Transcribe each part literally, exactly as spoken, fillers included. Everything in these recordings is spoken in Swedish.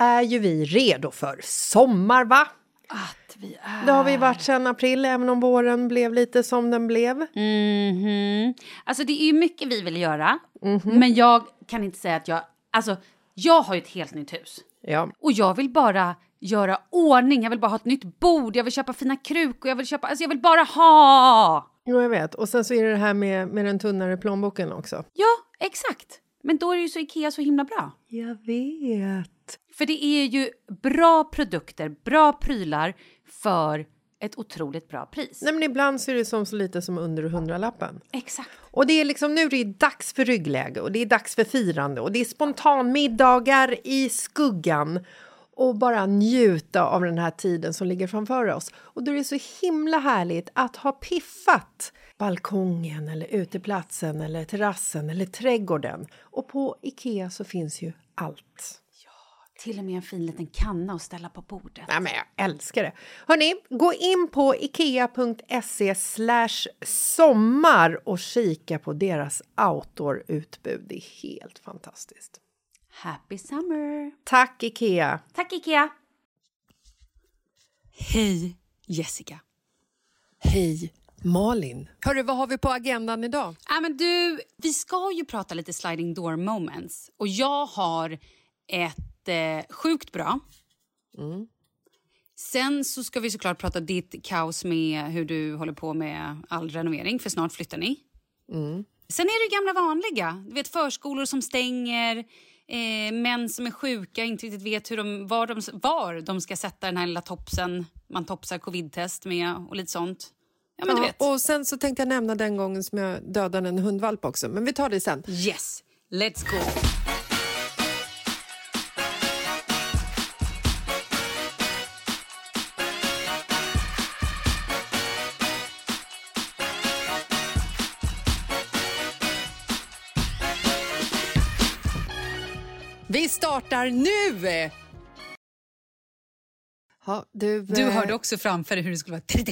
är ju vi redo för sommar, va? Att vi är. Det har vi varit sedan april, även om våren blev lite som den blev. Mhm. Alltså det är ju mycket vi vill göra. Mm-hmm. Men jag kan inte säga att jag... Alltså, jag har ju ett helt nytt hus. Ja. Och jag vill bara... göra ordning, jag vill bara ha ett nytt bord, jag vill köpa fina krukor, jag vill köpa, alltså jag vill bara ha. Jo, jag vet. Och sen så är det det här med, med den tunnare plånboken också. Ja, exakt. Men då är ju så IKEA så himla bra. Jag vet. För det är ju bra produkter, bra prylar för ett otroligt bra pris. Nej, men ibland så är det som så lite som under hundralappen. Exakt. Och det är liksom nu det är dags för ryggläge och det är dags för firande och det är spontanmiddagar i skuggan. Och bara njuta av den här tiden som ligger framför oss. Och då är det så himla härligt att ha piffat balkongen eller uteplatsen eller terrassen eller trädgården. Och på IKEA så finns ju allt. Ja, till och med en fin liten kanna att ställa på bordet. Nej, men jag älskar det. Hörrni, gå in på ikea.se slash sommar och kika på deras outdoor-utbud. Det är helt fantastiskt. Happy summer! Tack IKEA! Tack IKEA! Hej Jessica! Hej Malin! Hörru, vad har vi på agendan idag? Ja, men du, vi ska ju prata lite sliding door moments. Och jag har ett eh, sjukt bra. Mm. Sen så ska vi såklart prata ditt kaos med hur du håller på med all renovering. För snart flyttar ni. Mm. Sen är det gamla vanliga. Du vet, förskolor som stänger... Eh, män som är sjuka inte riktigt vet hur de, var, de, var de ska sätta den här lilla topsen. Man topsar covid-test med och lite sånt. Ja, men ja, du vet. Och sen så tänkte jag nämna den gången som jag dödade en hundvalp också. Men vi tar det sen. Yes, let's go. Vi startar nu! Ha, du, du hörde också framför dig hur det skulle vara...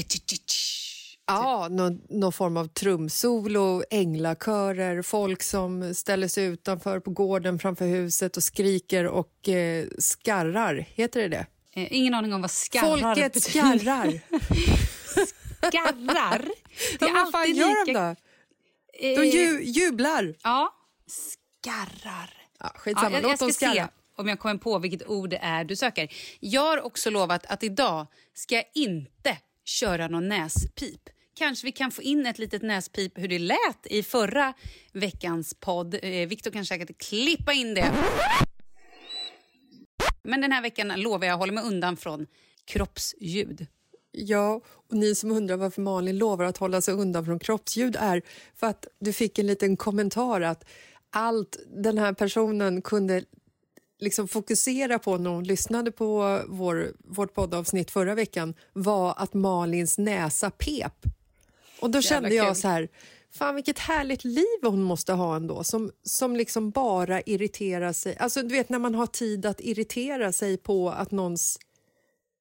Ja, någon, någon form av trumsolo, änglakörer, folk som ställer sig utanför på gården framför huset och skriker och eh, skarrar. Heter det det? Eh, ingen aning om vad skarrar... Folket skarrar. Skarrar? Det är ja, alltid fan gör lika... de då? Eh... De ju, jublar. Ja, skarrar. Ja, ja, jag, jag ska se om jag kommer på vilket ord det är du söker. Jag har också lovat att idag ska jag inte köra någon näspip. kanske vi kan få in ett litet näspip hur det lät i förra veckans podd. Victor kan säkert klippa in det. Men den här veckan lovar jag håller mig undan från kroppsljud. Ja, och ni som undrar varför Malin lovar att hålla sig undan från kroppsljud är för att du fick en liten kommentar att allt den här personen kunde liksom fokusera på när hon lyssnade på vår, vårt poddavsnitt förra veckan var att Malins näsa pep. Och då jävla kände jag kul. Så här, fan vilket härligt liv hon måste ha ändå. Som, som liksom bara irriterar sig. Alltså du vet när man har tid att irritera sig på att någons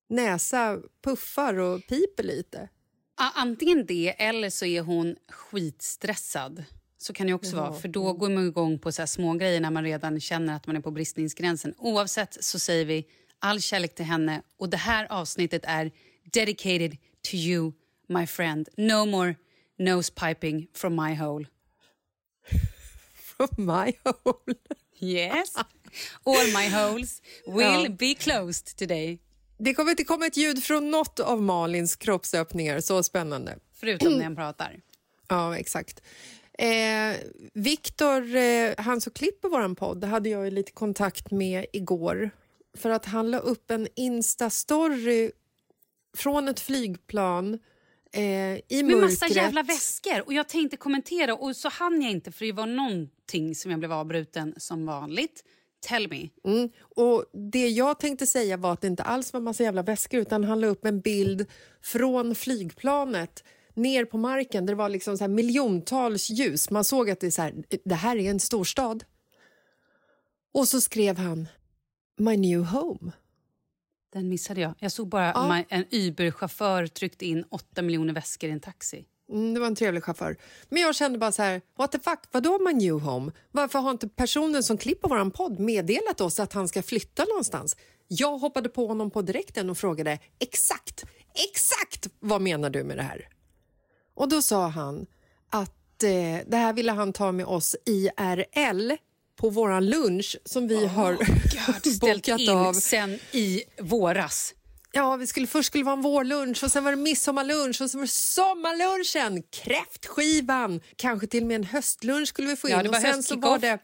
näsa puffar och piper lite. Ja, antingen det eller så är hon skitstressad. Så kan det också ja. vara. För då går man igång på så här små grejer när man redan känner att man är på bristningsgränsen. Oavsett så säger vi all kärlek till henne. Och det här avsnittet är dedicated to you, my friend. No more nose piping from my hole. From my hole? Yes. All my holes will ja. be closed today. Det kommer inte komma ett ljud från något av Malins kroppsöppningar. Så spännande. Förutom när han pratar. Ja, exakt. Eh, Victor, eh, han som klipper våran podd, hade jag ju lite kontakt med igår. För att han la upp en Insta-story från ett flygplan eh, i mörkret. Med massa jävla väskor. Och jag tänkte kommentera och så hann jag inte för det var någonting som jag blev avbruten som vanligt. Tell me. Mm. Och det jag tänkte säga var att det inte alls var massa jävla väskor utan han la upp en bild från flygplanet ner på marken där det var liksom så här miljontals ljus. Man såg att det, är så här, det här är en storstad. Och så skrev han My new home. Den missade jag. Jag såg bara ja. my, en Uber-chaufför tryckte in åtta miljoner väskor i en taxi. Mm, det var en trevlig chaufför. Men jag kände bara så här, what the fuck, vadå my new home? Varför har inte personen som klipper våran podd meddelat oss att han ska flytta någonstans? Jag hoppade på honom på direkten och frågade exakt, exakt vad menar du med det här? Och då sa han att eh, det här ville han ta med oss I R L på våran lunch som vi oh har God, bokat in av sen i våras. Ja, vi skulle först skulle vara en vårlunch och sen var det midsommarlunch och sen var det sommarlunchen, kräftskivan, kanske till och med en höstlunch skulle vi få in ja, det var och sen så var det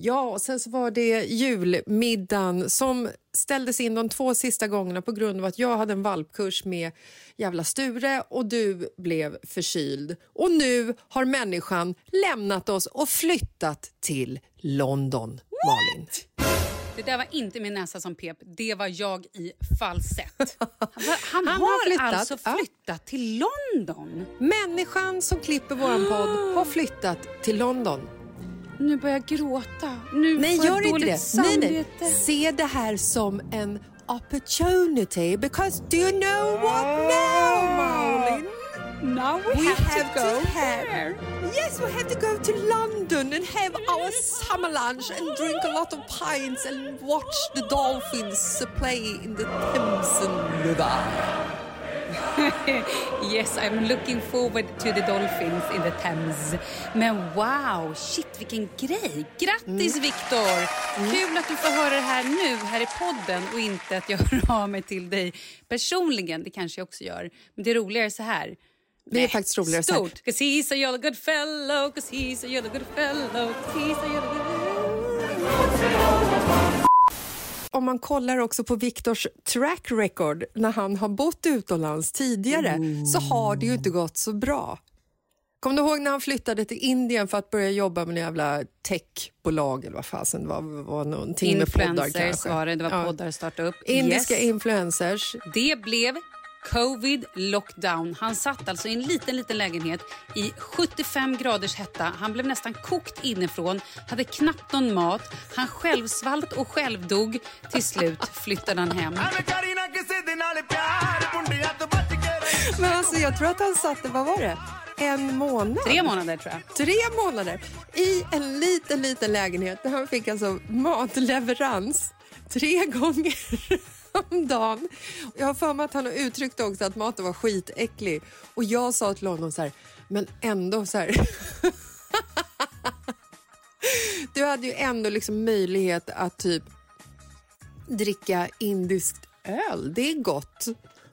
Ja, och sen så var det julmiddagen som ställdes in de två sista gångerna på grund av att jag hade en valpkurs med jävla Sture och du blev förkyld. Och nu har människan lämnat oss och flyttat till London, Malin. What? Det där var inte min näsa som pep, det var jag i falsett. Han, han, han har flyttat, alltså flyttat ja. till London. Människan som klipper våran podd har flyttat till London. Nu börjar jag gråta. Nu nej, får jag gör inte det. Nej, nej. Se det här som en opportunity. Because do you know what now, Malin? Now we, we have, have to go to have, there. Yes, we have to go to London and have our summer lunch and drink a lot of pints and watch the dolphins play in the Thames River. Yes, I'm looking forward to the dolphins in the Thames. Men wow, shit vilken grej. Grattis mm. Victor. Mm. Kul att du får höra det här nu här i podden och inte att jag hör av mig till dig personligen. Det kanske jag också gör. Men det är roligare så här. Det är Nej, faktiskt roligare stort. så här. Cause he's a jolly good fellow, cause he's a jolly good fellow, cause he's a jolly good fellow. Om man kollar också på Victors track record när han har bott utomlands tidigare mm. så har det ju inte gått så bra. Kommer du ihåg när han flyttade till Indien för att börja jobba med en jävla techbolag eller vad fasen det var, var någonting med poddar kanske. Var det, det var ja. poddar starta upp. Indiska yes. influencers. Det blev covid lockdown. Han satt alltså i en liten, liten lägenhet i sjuttiofem graders hetta. Han blev nästan kokt inifrån. Hade knappt någon mat. Han självsvalt och självdog. Till slut flyttade han hem. Men alltså jag tror att han satt, vad var det? En månad. Tre månader tror jag. Tre månader. I en liten, liten lägenhet. Där han fick alltså matleverans. Tre gånger om dagen. Jag har för mig att han har uttryckt också att maten var skitäcklig. Och jag sa till honom så här, men ändå så här. Du hade ju ändå liksom möjlighet att typ dricka indiskt öl. Det är gott.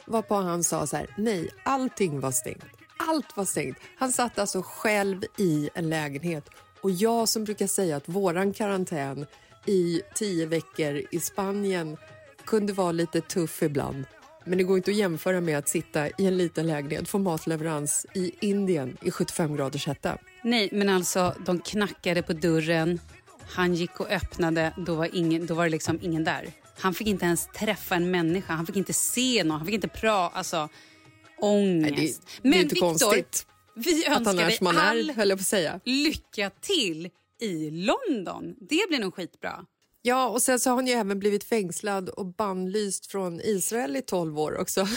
Varpå han sa så här, nej, allting var stängt. allt var stängt. Han satt alltså själv i en lägenhet. Och jag som brukar säga att våran karantän i tio veckor i Spanien kunde vara lite tuff ibland. Men det går inte att jämföra med att sitta i en liten lägenhet, få matleverans i Indien i sjuttiofem graders hetta. Nej, men alltså de knackade på dörren. Han gick och öppnade, då var, ingen, då var det liksom ingen där. Han fick inte ens träffa en människa, han fick inte se någon, han fick inte prata, alltså ångest. Nej, det, det är inte Victor, konstigt vi önskar att han är som man är, höll jag på att säga. Lycka till i London, det blir nog skitbra. Ja, och sen så har han ju även blivit fängslad och bannlyst från Israel i tolv år också.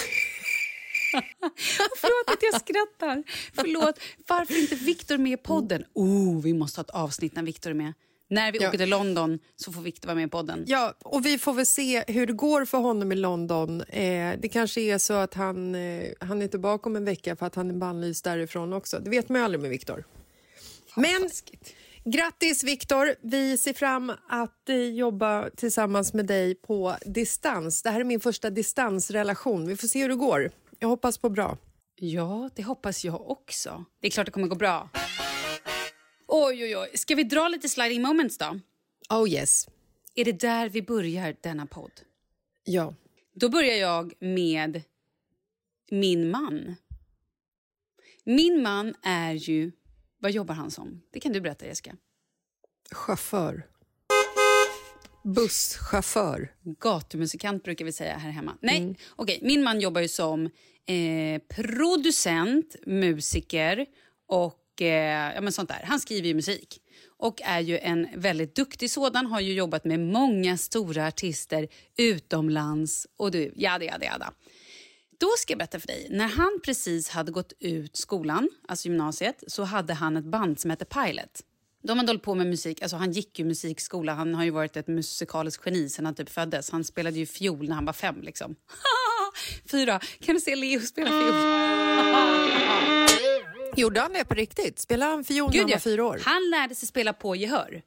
Förlåt att jag skrattar. Förlåt, varför är inte Victor med i podden? Oh, vi måste ha ett avsnitt när Victor är med. När vi ja. åker till London så får Victor vara med i podden. Ja, och vi får väl se hur det går för honom i London. Eh, det kanske är så att han, eh, han är tillbaka om en vecka för att han är bannlyst därifrån också. Det vet man ju aldrig med Victor. Men grattis Victor, vi ser fram att jobba tillsammans med dig på distans. Det här är min första distansrelation, vi får se hur det går. Jag hoppas på bra. Ja, det hoppas jag också. Det är klart det kommer gå bra. Oj, oj, oj. Ska vi dra lite sliding moments då? Oh yes. Är det där vi börjar denna podd? Ja. Då börjar jag med min man. Min man är ju... Vad jobbar han som? Det kan du berätta, Jessica. Chaufför. Busschaufför. Gatumusikant brukar vi säga här hemma. Nej, mm. okej. Okay. Min man jobbar ju som eh, producent, musiker och eh, ja, men sånt där. Han skriver ju musik. Och är ju en väldigt duktig sådan. Har ju jobbat med många stora artister utomlands. Och du, jada, jada, jada. Då ska jag berätta för dig, när han precis hade gått ut skolan, alltså gymnasiet, så hade han ett band som hette Pilot. De hade hållit på med musik, alltså han gick ju musikskola, han har ju varit ett musikaliskt geni sedan han typ föddes. Han spelade ju fiol när han var fem liksom. Fyra, kan du se Leo spela fiol? Gjorde han det på riktigt? Spelade han fiol när han var fyra år? Han lärde sig spela på gehör.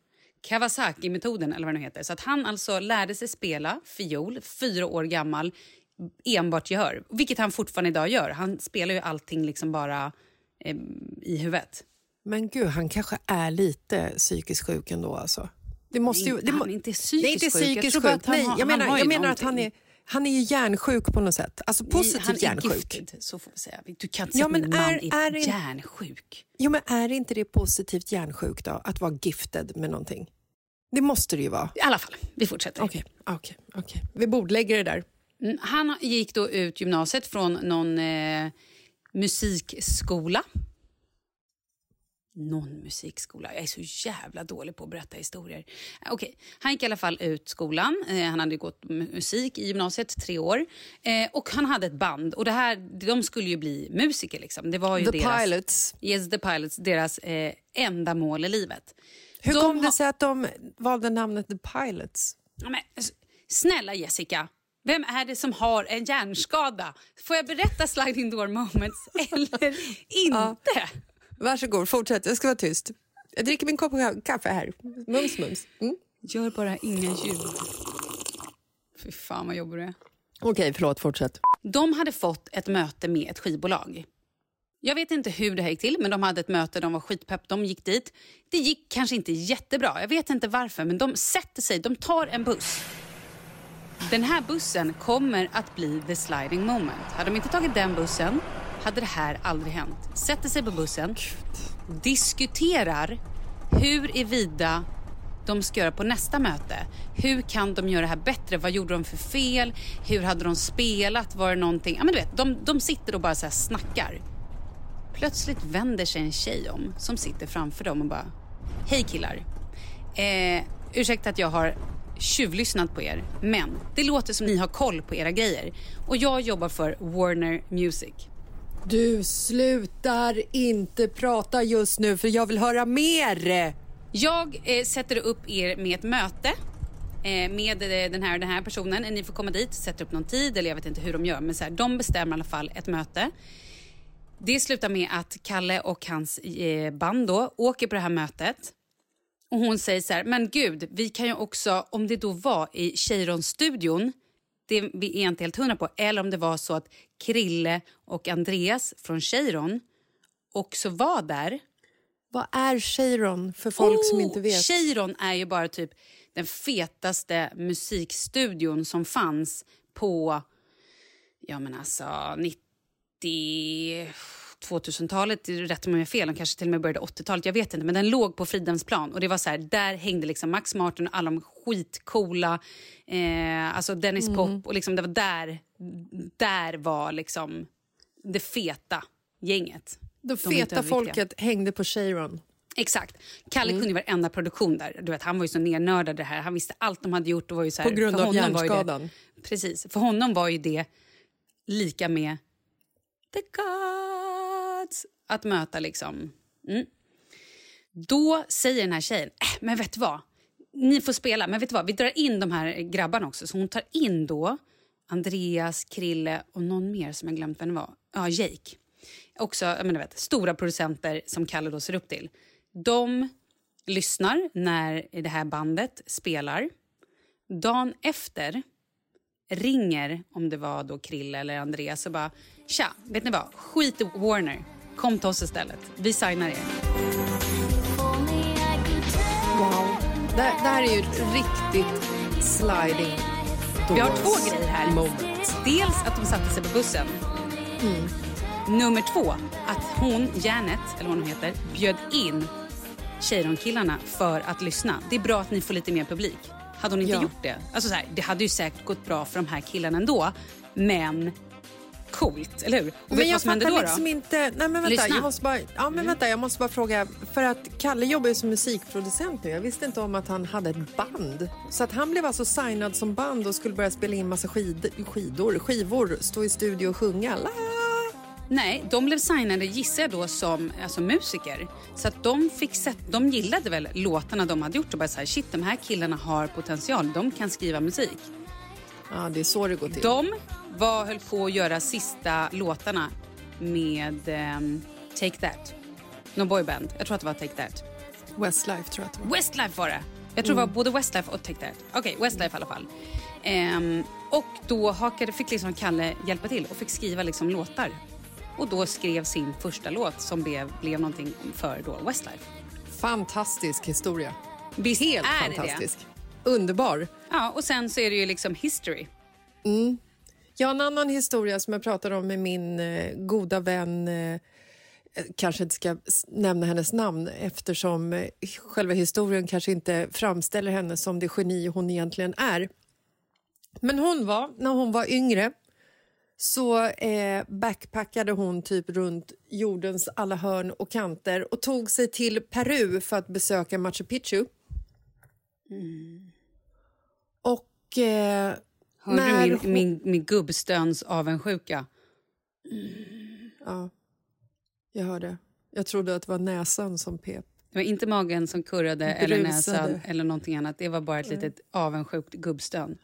Kawasaki-metoden eller vad det nu heter. Så att han alltså lärde sig spela fiol, fyra år gammal, enbart gehör, vilket han fortfarande idag gör. Han spelar ju allting liksom bara eh, i huvudet. Men gud, han kanske är lite psykiskt sjuk ändå alltså. Det måste ju, det må- han är inte psykiskt, nej, inte psykiskt sjuk. sjuk. Nej, jag menar, jag menar att han är han är ju hjärnsjuk på något sätt. Alltså positivt nej, hjärnsjuk. Giftid, så får vi säga. Du kan inte säga ja, att är, är, är hjärnsjuk. Jo, men är inte det positivt hjärnsjuk då? Att vara gifted med någonting? Det måste det ju vara. I alla fall, vi fortsätter. Okej, okay, okej, okay, okej. Okay. Vi bordlägger det där. Han gick då ut gymnasiet från någon eh, musikskola. Någon musikskola. Jag är så jävla dålig på att berätta historier. Okej, han gick i alla fall ut skolan. Eh, han hade gått musik i gymnasiet tre år. Eh, och han hade ett band. Och det här, de skulle ju bli musiker liksom. Det var ju The deras, Pilots. Yes, The Pilots. Deras eh, enda mål i livet. Hur de, kom det sig att de valde namnet The Pilots? Men, snälla Jessica. Vem är det som har en hjärnskada? Får jag berätta sliding door moments eller inte? Ja. Varsågod, fortsätt. Jag ska vara tyst. Jag dricker min kopp kaffe här. Mums, mums. Mm. Gör bara inga ljud. Fy fan vad jobbar det. Okej, förlåt, fortsätt. De hade fått ett möte med ett skivbolag. Jag vet inte hur det här gick till, men de hade ett möte, de var skitpepp, de gick dit. Det gick kanske inte jättebra, jag vet inte varför, men de sätter sig, de tar en buss. Den här bussen kommer att bli the sliding moment. Hade de inte tagit den bussen hade det här aldrig hänt. Sätter sig på bussen, diskuterar hur i vida de ska göra på nästa möte. Hur kan de göra det här bättre? Vad gjorde de för fel? Hur hade de spelat? Var det någonting? Ja men du vet, de, de sitter och bara så här snackar. Plötsligt vänder sig en tjej om som sitter framför dem och bara: hej killar. Eh, ursäkta att jag har tjuvlyssnat på er, men det låter som ni har koll på era grejer. Och jag jobbar för Warner Music. Du slutar inte prata just nu, för jag vill höra mer. Jag eh, sätter upp er med ett möte eh, med den här, den här personen. Ni får komma dit, sätter upp någon tid, eller jag vet inte hur de gör, men så här, de bestämmer i alla fall ett möte. Det slutar med att Kalle och hans eh, band då åker på det här mötet. Och hon säger så här: men gud, vi kan ju också, om det då var i Cheiron-studion, det vi är inte helt hundra på, eller om det var så att Krille och Andreas från Cheiron också var där. Vad är Cheiron för folk oh, som inte vet? Cheiron är ju bara typ den fetaste musikstudion som fanns på, ja men alltså nittio, tjugohundratalet, rätt om jag är fel, de kanske till och med började åttiotalet, jag vet inte, men den låg på Fridhemsplan och det var så här, där hängde liksom Max Martin och alla de skitcoola, eh, alltså Dennis mm. Pop och liksom det var där, där var liksom det feta gänget. De feta folket hängde på Cheiron. Exakt. Kalle mm. kunde ju varenda produktion där. Du vet, han var ju så nernördad det här. Han visste allt de hade gjort och var ju så här, på grund av hjärnskadan. Precis. För honom var ju det lika med the gods. Att möta liksom. Mm. Då säger den här tjejen, äh, men vet du vad? Ni får spela, men vet du vad? Vi drar in de här grabbarna också. Så hon tar in då Andreas, Krille och någon mer som jag glömt vem det var. Ja, Jake. Också, jag menar, vet, stora producenter som Kalle då ser upp till. De lyssnar när det här bandet spelar. Dagen efter ringer, om det var då Krille eller Andreas, och bara tja, vet ni vad? Skit Warner. Kom till oss istället. Vi signar er. Wow. Det, det här är ju riktigt sliding. Vi har två grejer här. Moment. Dels att de satte sig på bussen. Mm. Nummer två, att hon, Janet, eller vad hon heter, bjöd in Cheiron-killarna för att lyssna. Det är bra att ni får lite mer publik. Hade hon inte ja. gjort det? Alltså så här, det hade ju säkert gått bra för de här killarna ändå, men coolt, eller hur? Och men vet jag vad som hände då? Liksom då? Inte, nej men vänta, lyssna. jag måste bara, ja men vänta, jag måste bara fråga, för att Kalle jobbar ju som musikproducent nu, jag visste inte om att han hade ett band. Så att han blev alltså signad som band och skulle börja spela in massa skid, skidor, skivor, stå i studio och sjunga, la. Nej, de blev signade, gissar jag då, som alltså musiker. Så att de fick sett, de gillade väl låtarna de hade gjort och bara så här, shit, de här killarna har potential, de kan skriva musik. Ja, det är så det går till. De var, höll på att göra sista låtarna med um, Take That. Någon boyband, jag tror att det var Take That. Westlife tror jag att det var. Westlife var det! Jag tror mm. det var både Westlife och Take That. Okej, okay, Westlife i alla fall. Um, och då hakade, fick liksom Kalle hjälpa till och fick skriva liksom låtar. Och då skrev sin första låt som blev, blev någonting för då Westlife. Fantastisk historia. Visst, helt är fantastisk. Det? Underbar. Ja, och sen så är det ju liksom history. Mm. Jag har en annan historia som jag pratade om med min eh, goda vän. Eh, kanske inte ska nämna hennes namn eftersom eh, själva historien kanske inte framställer henne som det geni hon egentligen är. Men hon var, när hon var yngre, så eh, backpackade hon typ runt jordens alla hörn och kanter och tog sig till Peru för att besöka Machu Picchu. Mm. Och eh, hörde när du min, hon... min, min gubbstöns avundsjuka? Mm. Ja, jag hörde. Jag trodde att det var näsan som pep. Det var inte magen som kurrade brusade. Eller näsan eller någonting annat. Det var bara ett mm. litet avundsjukt gubbstön.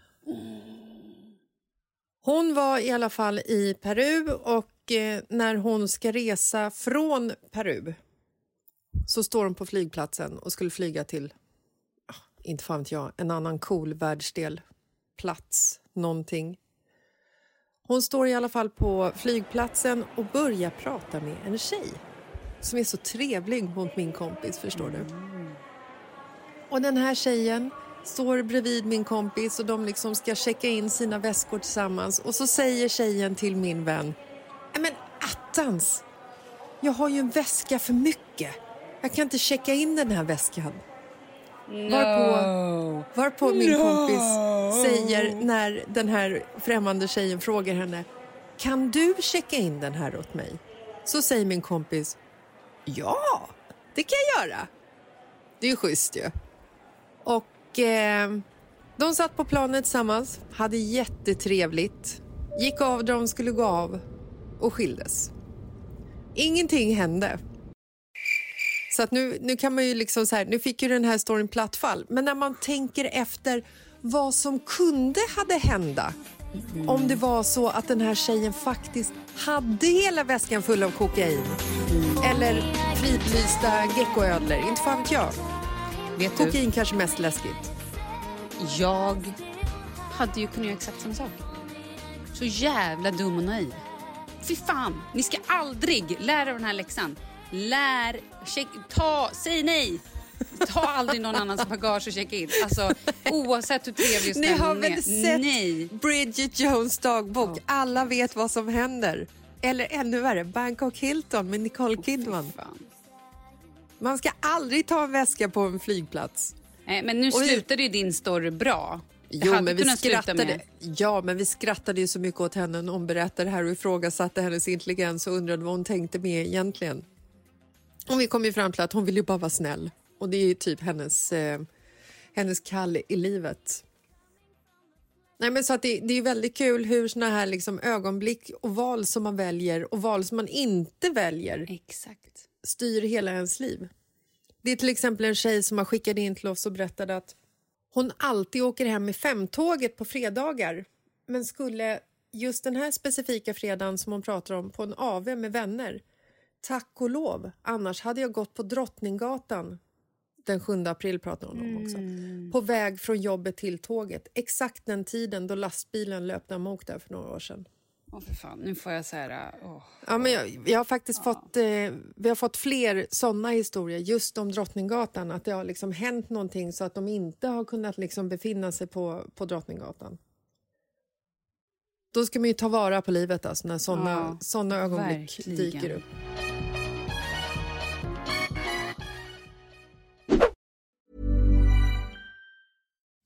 Hon var i alla fall i Peru och eh, när hon ska resa från Peru så står hon på flygplatsen och skulle flyga till, ah, inte fan vet jag, en annan cool världsdel, plats, någonting. Hon står i alla fall på flygplatsen och börjar prata med en tjej som är så trevlig mot min kompis, förstår du. Och den här tjejen står bredvid min kompis och de liksom ska checka in sina väskor tillsammans. Och så säger tjejen till min vän, men attans, jag har ju en väska för mycket. Jag kan inte checka in den här väskan. No. Varpå, varpå min no. kompis säger när den här främmande tjejen frågar henne, kan du checka in den här åt mig? Så säger min kompis, ja, det kan jag göra. Det är ju schysst ju. Och de satt på planet tillsammans, hade jättetrevligt, gick av där de skulle gå av och skildes. Ingenting hände. Så att nu, nu kan man ju liksom så här, nu fick ju den här storyn plattfall. Men när man tänker efter vad som kunde hade hända, mm. om det var så att den här tjejen faktiskt hade hela väskan full av kokain mm. eller fridlysta geckoödlor, inte fan vet jag. Vet kokain du? Kanske mest läskigt. Jag hade ju kunnat göra exakt samma sak. Så jävla dum och naiv. Fy fan, ni ska aldrig lära den här läxan. lär, check, ta, säg nej. Ta aldrig någon annans bagage och checka in. Alltså, oavsett hur trevlig stämningen är. Ni har väl sett nej. Bridget Jones dagbok. Oh. Alla vet vad som händer. Eller ännu värre, Bangkok Hilton med Nicole Kidman. Oh, man ska aldrig ta en väska på en flygplats. Nej, men nu slutade ju din story bra. Jo, men vi skrattade. Ja, men vi skrattade ju så mycket åt henne. När hon berättade här och ifrågasatte hennes intelligens och undrade vad hon tänkte med egentligen. Och vi kom ju fram till att hon ville ju bara vara snäll. Och det är ju typ hennes, eh, hennes kall i livet. Nej, men så att det, det är väldigt kul hur såna här liksom ögonblick och val som man väljer och val som man inte väljer. Exakt. Styr hela ens liv. Det är till exempel en tjej som har skickat in till oss och berättade att hon alltid åker hem med femtåget på fredagar. Men skulle just den här specifika fredagen som hon pratar om på en A V med vänner. Tack och lov, annars hade jag gått på Drottninggatan. Den sjunde april pratade hon om mm. också. På väg från jobbet till tåget. Exakt den tiden då lastbilen löpte amok där för några år sedan. Åh, oh, för fan, nu får jag så här... Oh. Ja, men jag, jag har faktiskt oh. fått... Eh, vi har fått fler sådana historier just om Drottninggatan. Att det har liksom hänt någonting så att de inte har kunnat liksom befinna sig på, på Drottninggatan. Då ska man ju ta vara på livet alltså, när sådana oh. sådana ögonblick verkligen dyker upp.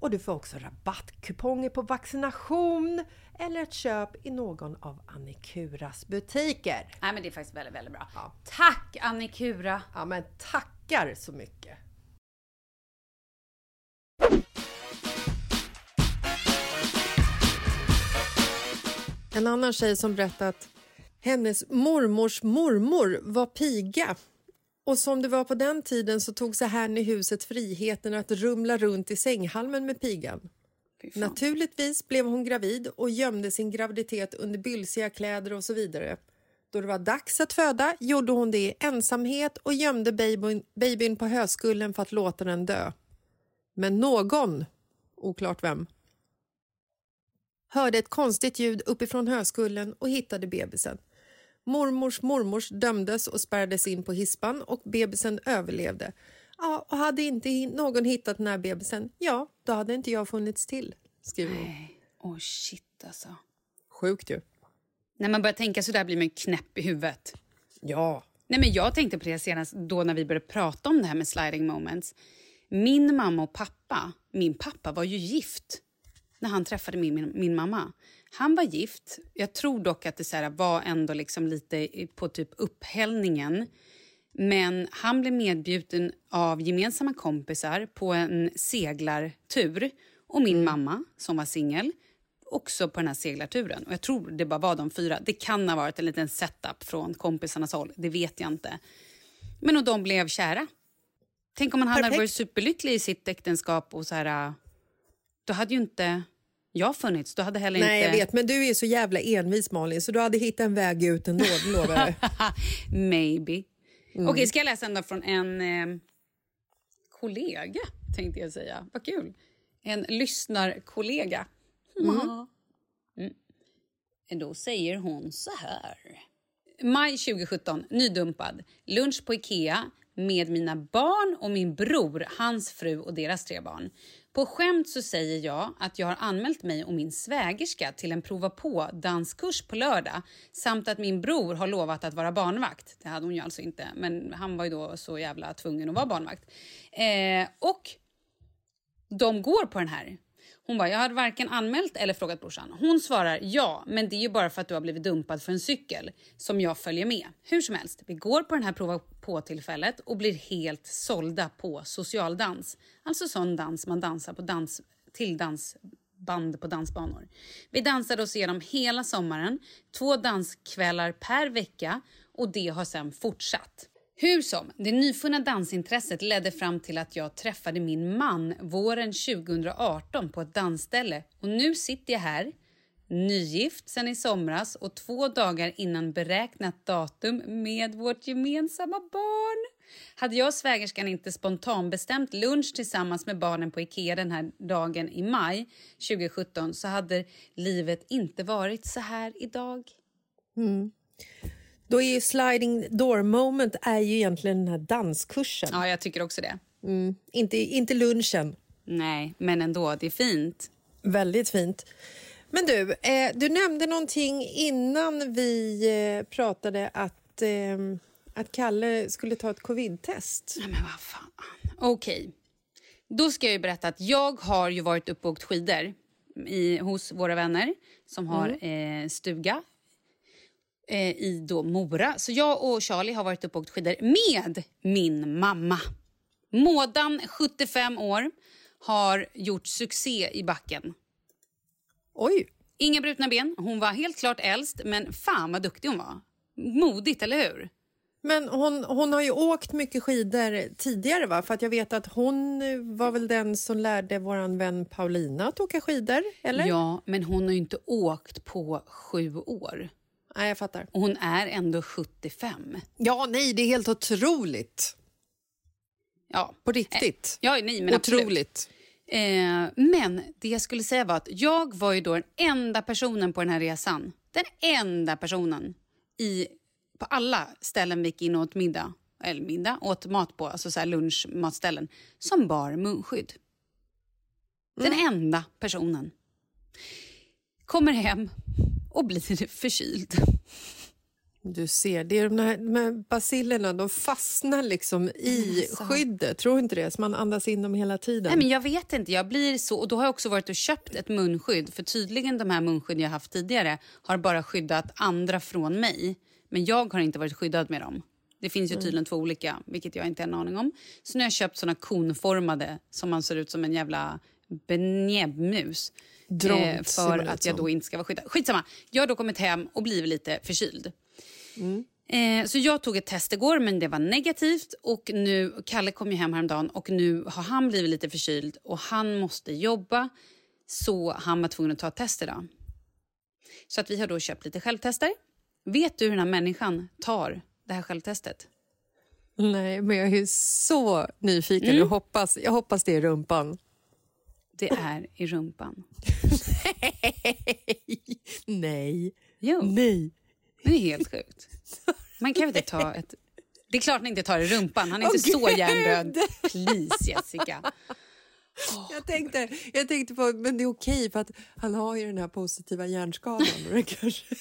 Och du får också rabattkuponger på vaccination eller ett köp i någon av Annikuras butiker. Nej, men det är faktiskt väldigt, väldigt bra. Ja. Tack Annikura! Ja, men tackar så mycket! En annan tjej som berättat att hennes mormors mormor var piga. Och som det var på den tiden så tog sig här i huset friheten att rumla runt i sänghalmen med pigan. Naturligtvis blev hon gravid och gömde sin graviditet under bylsiga kläder och så vidare. Då det var dags att föda gjorde hon det i ensamhet och gömde babyn, babyn på höskullen för att låta den dö. Men någon, oklart vem, hörde ett konstigt ljud uppifrån höskullen och hittade bebisen. Mormors mormors dömdes och spärrades in på hispan och bebisen överlevde. Ja, och hade inte någon hittat den här bebisen, ja, då hade inte jag funnits till, skriver hon. Nej, åh oh shit alltså. Sjukt ju. När man börjar tänka så där blir man knäpp i huvudet. Ja. Nej, men jag tänkte på det senast då när vi började prata om det här med sliding moments. Min mamma och pappa, min pappa var ju gift när han träffade min, min, min mamma. Han var gift. Jag tror dock att det så här var ändå liksom lite på typ upphällningen. Men han blev medbjuden av gemensamma kompisar på en seglartur. Och min mm. mamma, som var singel, också på den här seglarturen. Och jag tror det bara var de fyra. Det kan ha varit en liten setup från kompisarnas håll. Det vet jag inte. Men och de blev kära. Tänk om man hade varit superlycklig i sitt äktenskap och så här... Då hade ju inte jag funnits. Då hade heller Nej, inte... jag vet. Men du är så jävla envis, Malin. Så du hade hittat en väg ut ändå, det lovar jag. Maybe. Mm. Okej, okay, ska jag läsa ändå från en eh, kollega, tänkte jag säga. Vad kul. En lyssnarkollega. Mm. Mm. Mm. Då säger hon så här. Maj tjugosjutton, nydumpad. Lunch på IKEA med mina barn och min bror, hans fru och deras tre barn. På skämt så säger jag att jag har anmält mig och min svägerska till en prova på danskurs på lördag samt att min bror har lovat att vara barnvakt. Det hade hon ju alltså inte, men han var ju då så jävla tvungen att vara barnvakt. Eh, och de går på den här. Hon bara, jag har varken anmält eller frågat brorsan. Hon svarar, ja, men det är ju bara för att du har blivit dumpad för en cykel som jag följer med. Hur som helst, vi går på den här prova på-tillfället och blir helt sålda på socialdans. Alltså sån dans man dansar på dans, till dansband på dansbanor. Vi dansade oss igenom hela sommaren, två danskvällar per vecka och det har sedan fortsatt. Hur som, det nyfunna dansintresset ledde fram till att jag träffade min man våren tjugoarton på ett dansställe. Och nu sitter jag här, nygift sedan i somras och två dagar innan beräknat datum med vårt gemensamma barn. Hade jag svägerskan inte spontan bestämt lunch tillsammans med barnen på IKEA den här dagen i maj tjugosjutton så hade livet inte varit så här idag. Mm. Då är ju sliding door moment är ju egentligen den här danskursen. Ja, jag tycker också det. Mm. Inte, inte lunchen. Nej, men ändå, det är fint. Väldigt fint. Men du, eh, du nämnde någonting innan vi eh, pratade att, eh, att Kalle skulle ta ett covid-test. Nej, men vad fan. Okej. Okay. Då ska jag ju berätta att jag har ju varit uppe och åkt skidor i, hos våra vänner som har mm. eh, stuga i då Mora. Så jag och Charlie har varit uppe och åkt skidor med min mamma. Mådan, sjuttiofem år, har gjort succé i backen. Oj! Inga brutna ben. Hon var helt klart äldst, men fan vad duktig hon var. Modigt, eller hur? Men hon, hon har ju åkt mycket skidor tidigare, va? För att jag vet att hon var väl den som lärde våran vän Paulina att åka skidor, eller? Ja, men hon har ju inte åkt på sju år. Nej, jag fattar. Och hon är ändå sjuttiofem. Ja, nej, det är helt otroligt. Ja, på riktigt. Eh, ja, nej, men otroligt. Eh, men det jag skulle säga var att jag var ju då den enda personen på den här resan. Den enda personen i, på alla ställen vi gick in och åt middag. Eller middag, åt mat på, alltså så här lunchmatställen. Som bar munskydd. Den mm. enda personen. Kommer hem och blir förkyld. Du ser, det är de här med bacillerna, de fastnar liksom i alltså. skyddet. Tror inte det? Så man andas in dem hela tiden. Nej, men jag vet inte, jag blir så. Och då har jag också varit och köpt ett munskydd. För tydligen de här munskydd jag haft tidigare har bara skyddat andra från mig. Men jag har inte varit skyddad med dem. Det finns ju tydligen mm. två olika, vilket jag inte har en aning om. Så nu har jag köpt såna konformade som man ser ut som en jävla benäbbmus. Eh, för att jag då inte ska vara skyddad. Skitsamma, jag har då kommit hem och blivit lite förkyld. Mm. Eh, så jag tog ett test igår, men det var negativt. Och nu, Kalle kom ju hem häromdagen och nu har han blivit lite förkyld. Och han måste jobba, så han var tvungen att ta ett test idag. Så att vi har då köpt lite självtester. Vet du hur den här människan tar det här självtestet? Nej, men jag är så nyfiken. Mm. Jag hoppas, jag hoppas det är rumpan. Det är i rumpan. Nej. Nej. Jo. Nej. Det är helt sjukt. Man kan väl inte ta ett... Det är klart att ni inte tar i rumpan. Han är oh, inte God. Så hjärndöd. Please, Jessica. Oh. Jag, tänkte, jag tänkte på... Men det är okej för att han har ju den här positiva hjärnskadan. Det kanske,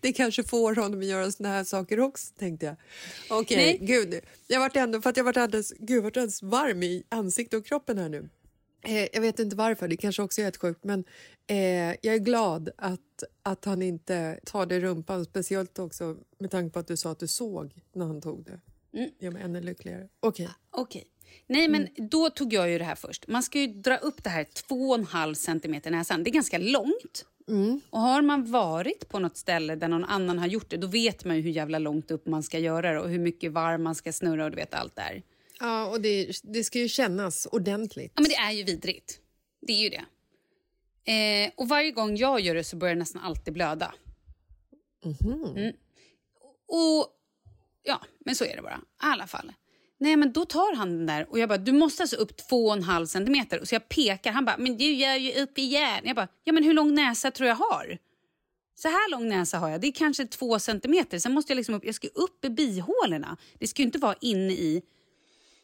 det kanske får honom att göra såna här saker också, tänkte jag. Okej, okay, gud. Jag har varit ändå... För att jag har varit alldeles, gud, varit alldeles varm i ansiktet och kroppen här nu. Jag vet inte varför, det kanske också är helt sjukt, men eh, jag är glad att, att han inte tar det i rumpan, speciellt också med tanke på att du sa att du såg när han tog det. Mm. Jag är ännu lyckligare. Okej. Okay. Ah, okay. Nej, men mm. då tog jag ju det här först. Man ska ju dra upp det här två och en halv centimeter näsan. Det är ganska långt. Mm. Och har man varit på något ställe där någon annan har gjort det, då vet man ju hur jävla långt upp man ska göra det och hur mycket varm man ska snurra och du vet allt där. Ja, och det, det ska ju kännas ordentligt. Ja, men det är ju vidrigt. Det är ju det. Eh, och varje gång jag gör det så börjar jag nästan alltid blöda. Mm-hmm. Mm. Och ja, men så är det bara. I alla fall. Nej, men då tar han den där och jag bara, du måste alltså upp två och en halv centimeter. Och så jag pekar, han bara, men du gör ju upp igen. Jag bara, ja men hur lång näsa tror jag har? Så här lång näsa har jag, det är kanske två centimeter. Sen måste jag liksom upp, jag ska upp i bihålorna. Det ska ju inte vara inne i...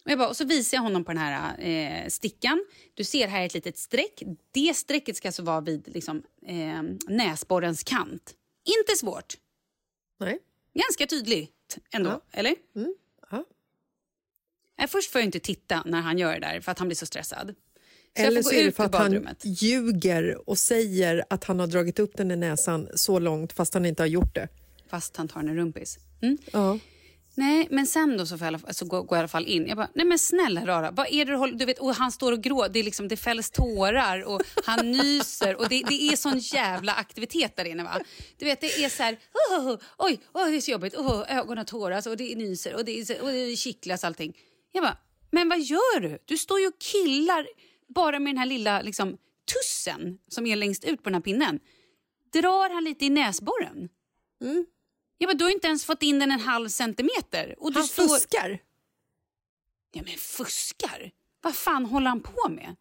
Och, jag bara, och så visar jag honom på den här eh, stickan. Du ser här ett litet streck. Det strecket ska alltså vara vid liksom, eh, näsborrens kant. Inte svårt. Nej. Ganska tydligt ändå, ja. Eller? Mm. Ja. Jag först får jag inte titta när han gör det där för att han blir så stressad. Så eller så är det för att han ljuger och säger att han har dragit upp den i näsan så långt fast han inte har gjort det. Fast han tar en rumpis. Mm. Ja. Nej, men sen då så, fall, så går jag i alla fall in. Jag bara, nej men snälla rara, vad är det du håller... Du vet, och han står och grå, det är liksom, det fälls tårar och han nyser. Och det, det är sån jävla aktivitet där inne, va? Du vet, det är så här, oh, oh, oh, oj, oj, oh, det är så jobbigt. Oh, ögonen tåras och det nyser och det, är, och det kittlas allting. Jag bara, men vad gör du? Du står ju och killar bara med den här lilla liksom, tussen som är längst ut på den här pinnen. Drar han lite i näsborren? Mm. Ja, men du har inte ens fått in den en halv centimeter. Och du han står... fuskar. Ja, men fuskar? Vad fan håller han på med?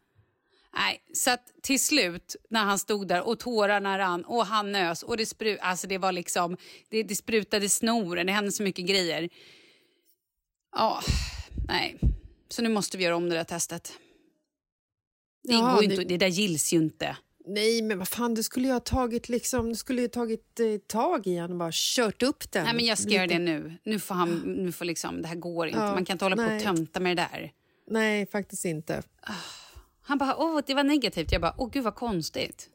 Nej, så att till slut när han stod där och tårarna rann och han nös och det, spru... alltså, det var liksom, det, det sprutade snoren, det hände så mycket grejer. Ja, nej. Så nu måste vi göra om det där testet. Det, ja, går ju det... Inte, det där gills ju inte. Nej, men vad fan, du skulle ju ha tagit liksom, du skulle ju ha tagit eh, tag i han och bara kört upp den. Nej, men jag ska lite. Göra det nu. Nu får han, nu får liksom, det här går inte. Ja, man kan inte hålla nej. På och tömta med det där. Nej, faktiskt inte. Han bara, åh, det var negativt. Jag bara, åh gud vad konstigt.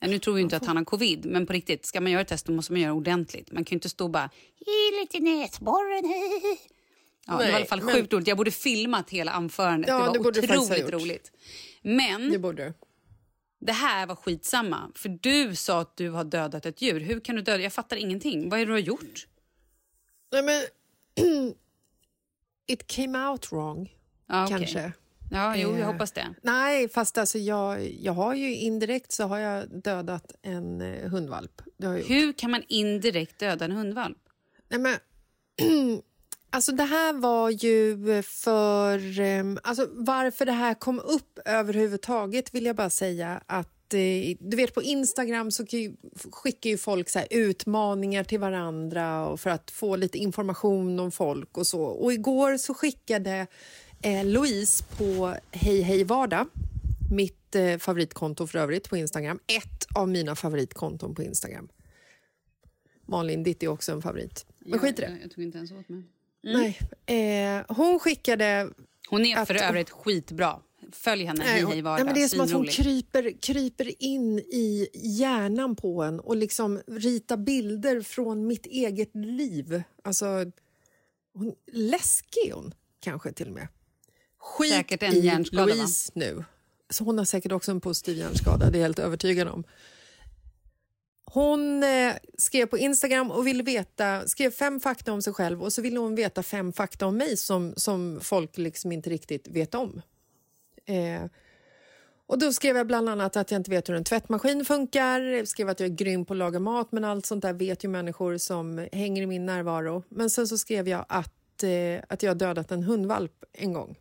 Ja, nu tror jag inte att han har covid, men på riktigt, ska man göra ett test då måste man göra ordentligt. Man kan ju inte stå och bara, i lite näsborren, hej. Ja, nej, det var i alla fall men... sjukt roligt. Jag borde filmat hela anförandet. Ja, det var det otroligt roligt. Men det, borde. Det här var skitsamma. För du sa att du har dödat ett djur. Hur kan du döda? Jag fattar ingenting. Vad är det du har gjort? Nej men it came out wrong. Ah, okay. Kanske. Ja, jo, jag hoppas det. Nej, fast alltså jag, jag har ju indirekt så har jag dödat en hundvalp. Det har jag gjort. Hur kan man indirekt döda en hundvalp? Nej, men alltså det här var ju för... Alltså varför det här kom upp överhuvudtaget vill jag bara säga att du vet på Instagram så skickar ju folk så här utmaningar till varandra och för att få lite information om folk och så. Och igår så skickade Eh, Louise på Hej Hej Vardag, mitt eh, favoritkonto för övrigt på Instagram. Ett av mina favoritkonton på Instagram. Malin, ditt är också en favorit. Men skit i det. Jag, jag tog inte ens åt mig. Mm. Nej, eh, hon skickade... Hon är för att, övrigt skitbra. Följ henne, nej, Hej Hej Vardag. Nej, men det är som att hon kryper, kryper in i hjärnan på en och liksom ritar bilder från mitt eget liv. Alltså, hon, läskig hon, kanske till och med. Skit säkert en i Louise nu. Så hon har säkert också en positiv hjärnskada, det är helt övertygad om. Hon eh, skrev på Instagram och ville veta, skrev fem fakta om sig själv och så ville hon veta fem fakta om mig som, som folk liksom inte riktigt vet om. Eh, och då skrev jag bland annat att jag inte vet hur en tvättmaskin funkar. Jag skrev att jag är grym på att laga mat, men allt sånt där vet ju människor som hänger i min närvaro. Men sen så skrev jag att, eh, att jag dödat en hundvalp en gång.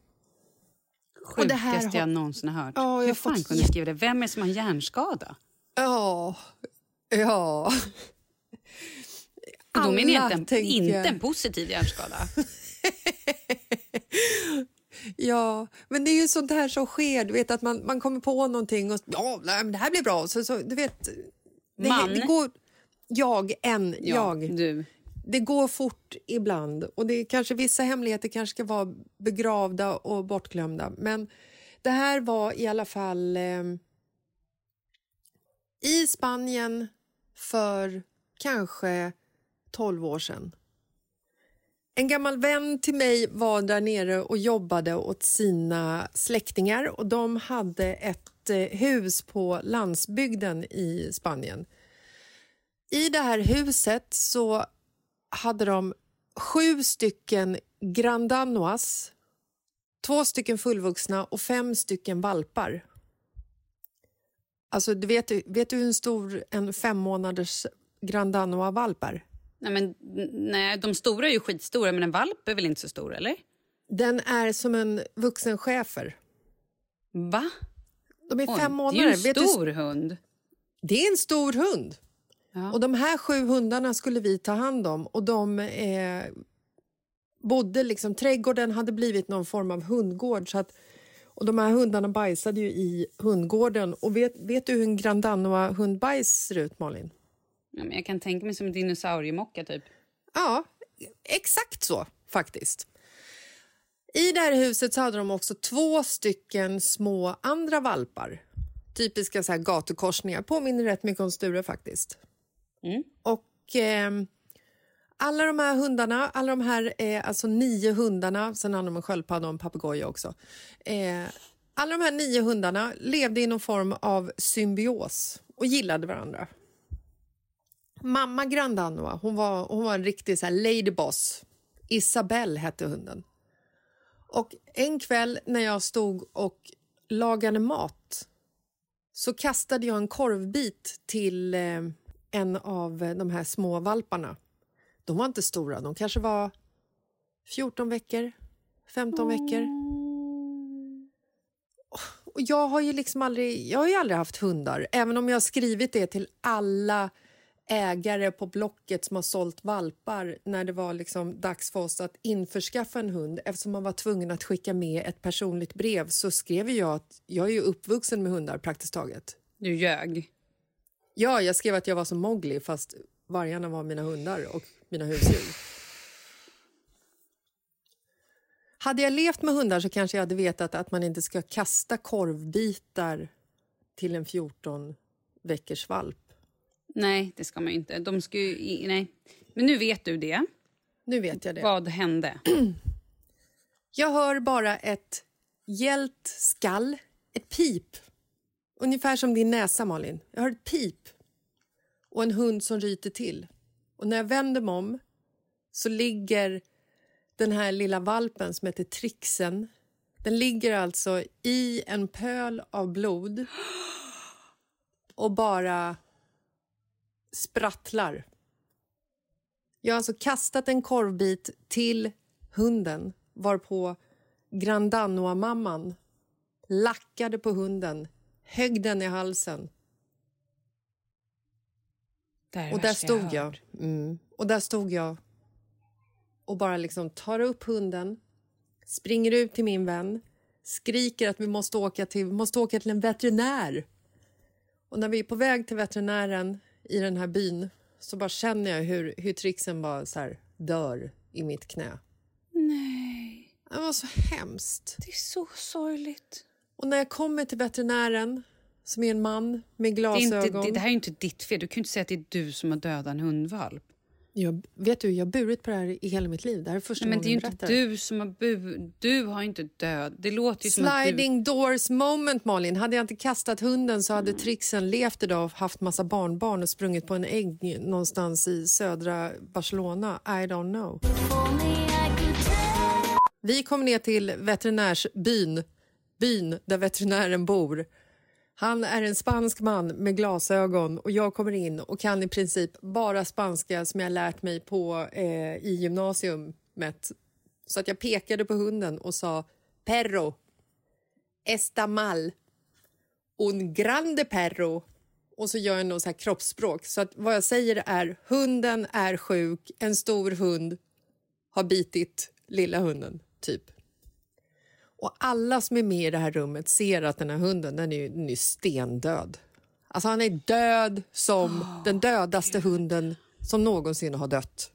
Sjukaste och det här har... jag någonsin har hört. Oh, jag Hur fan fått... kunde skriva det? Vem är som har hjärnskada? Ja, oh, ja. Då menar jag inte en, inte en positiv hjärnskada. Ja, men det är ju sånt här som sker. Du vet att man, man kommer på någonting och ja, men det här blir bra. Så, så, du vet, det, man. Det går, jag, en, ja, jag. Du. Det går fort ibland och det är kanske vissa hemligheter kanske ska vara begravda och bortglömda. Men det här var i alla fall eh, i Spanien för kanske tolv år sedan. En gammal vän till mig var där nere och jobbade åt sina släktingar och de hade ett hus på landsbygden i Spanien. I det här huset så hade de sju stycken grandanoas, två stycken fullvuxna och fem stycken valpar. Alltså, du vet, vet du hur stor en fem månaders grandanoa-valp är? Nej, men, nej, de stora är ju skitstora, men en valp är väl inte så stor, eller? Den är som en vuxen schäfer. Va? De är Oj, fem månader. Det är en vet stor du... hund. Det är en stor hund. Ja. Och de här sju hundarna skulle vi ta hand om. Och de eh, bodde liksom... Trädgården hade blivit någon form av hundgård. Så att, och de här hundarna bajsade ju i hundgården. Och vet, vet du hur en grandanoa hundbajs ser ut, Malin? Ja, men jag kan tänka mig som en dinosauriemocka typ. Ja, exakt så faktiskt. I det här huset så hade de också två stycken små andra valpar. Typiska så här gatukorsningar. Påminner rätt mycket om Sture faktiskt. Mm. Och eh, alla de här hundarna, alla de här eh, alltså nio hundarna, sen hade de en sköldpadda och en papegoja också. Eh, alla de här nio hundarna levde i någon form av symbios och gillade varandra. Mamma grandanoa, hon var, hon var en riktig så här ladyboss. Isabelle hette hunden. Och en kväll när jag stod och lagade mat så kastade jag en korvbit till... Eh, en av de här små valparna. De var inte stora. De kanske var fjorton veckor. femton veckor. Och jag har ju liksom aldrig... Jag har ju aldrig haft hundar. Även om jag har skrivit det till alla ägare på Blocket som har sålt valpar. När det var liksom dags för oss att införskaffa en hund. Eftersom man var tvungen att skicka med ett personligt brev. Så skrev jag att jag är ju uppvuxen med hundar praktiskt taget. Du ljög. Ja, jag skrev att jag var som Mowgli fast vargarna var mina hundar och mina husdjur. Hade jag levt med hundar så kanske jag hade vetat att man inte ska kasta korvbitar till en fjorton veckors valp. Nej, det ska man inte. De ska ju, nej. Men nu vet du det. Nu vet jag det. Vad hände? Jag hör bara ett gällt skall, ett pip. Ungefär som din näsa, Malin. Jag hör ett pip. Och en hund som ryter till. Och när jag vänder mig om så ligger den här lilla valpen som heter Trixen Den ligger alltså i en pöl av blod och bara sprattlar. Jag har alltså kastat en korvbit till hunden, varpå Grandanoa-mamman lackade på hunden, högg den i halsen. Och där stod jag. jag. Mm. Och där stod jag och bara liksom tar upp hunden, springer ut till min vän, skriker att vi måste åka till, måste åka till en veterinär. Och när vi är på väg till veterinären i den här byn så bara känner jag hur, hur trixen bara så här dör i mitt knä. Nej. Det var så hemskt. Det är så sorgligt. Och när jag kommer till veterinären, som är en man med glasögon. Det, inte, det, det här är ju inte ditt fel. Du kan ju inte säga att det är du som har dödat en hundvalp. Jag, vet du, jag har burit på det här i hela mitt liv. Det här är första Nej, men det är ju inte du som har burit. Du har inte död. Det låter ju Sliding som att du... doors moment, Malin. Hade jag inte kastat hunden så hade mm. trixen levt idag och haft massa barnbarn och sprungit på en ägg någonstans i södra Barcelona. I don't know. Vi kom ner till veterinärsbyn. Byn där veterinären bor. Han är en spansk man med glasögon och jag kommer in och kan i princip bara spanska som jag lärt mig på eh, i gymnasiet. Så att jag pekade på hunden och sa perro, está mal, un grande perro. Och så gör jag något så här kroppsspråk. Så att vad jag säger är hunden är sjuk, en stor hund har bitit lilla hunden typ. Och alla som är med i det här rummet ser att den här hunden, den är ju, den är ju stendöd. Alltså han är död som oh, den dödaste God. hunden som någonsin har dött.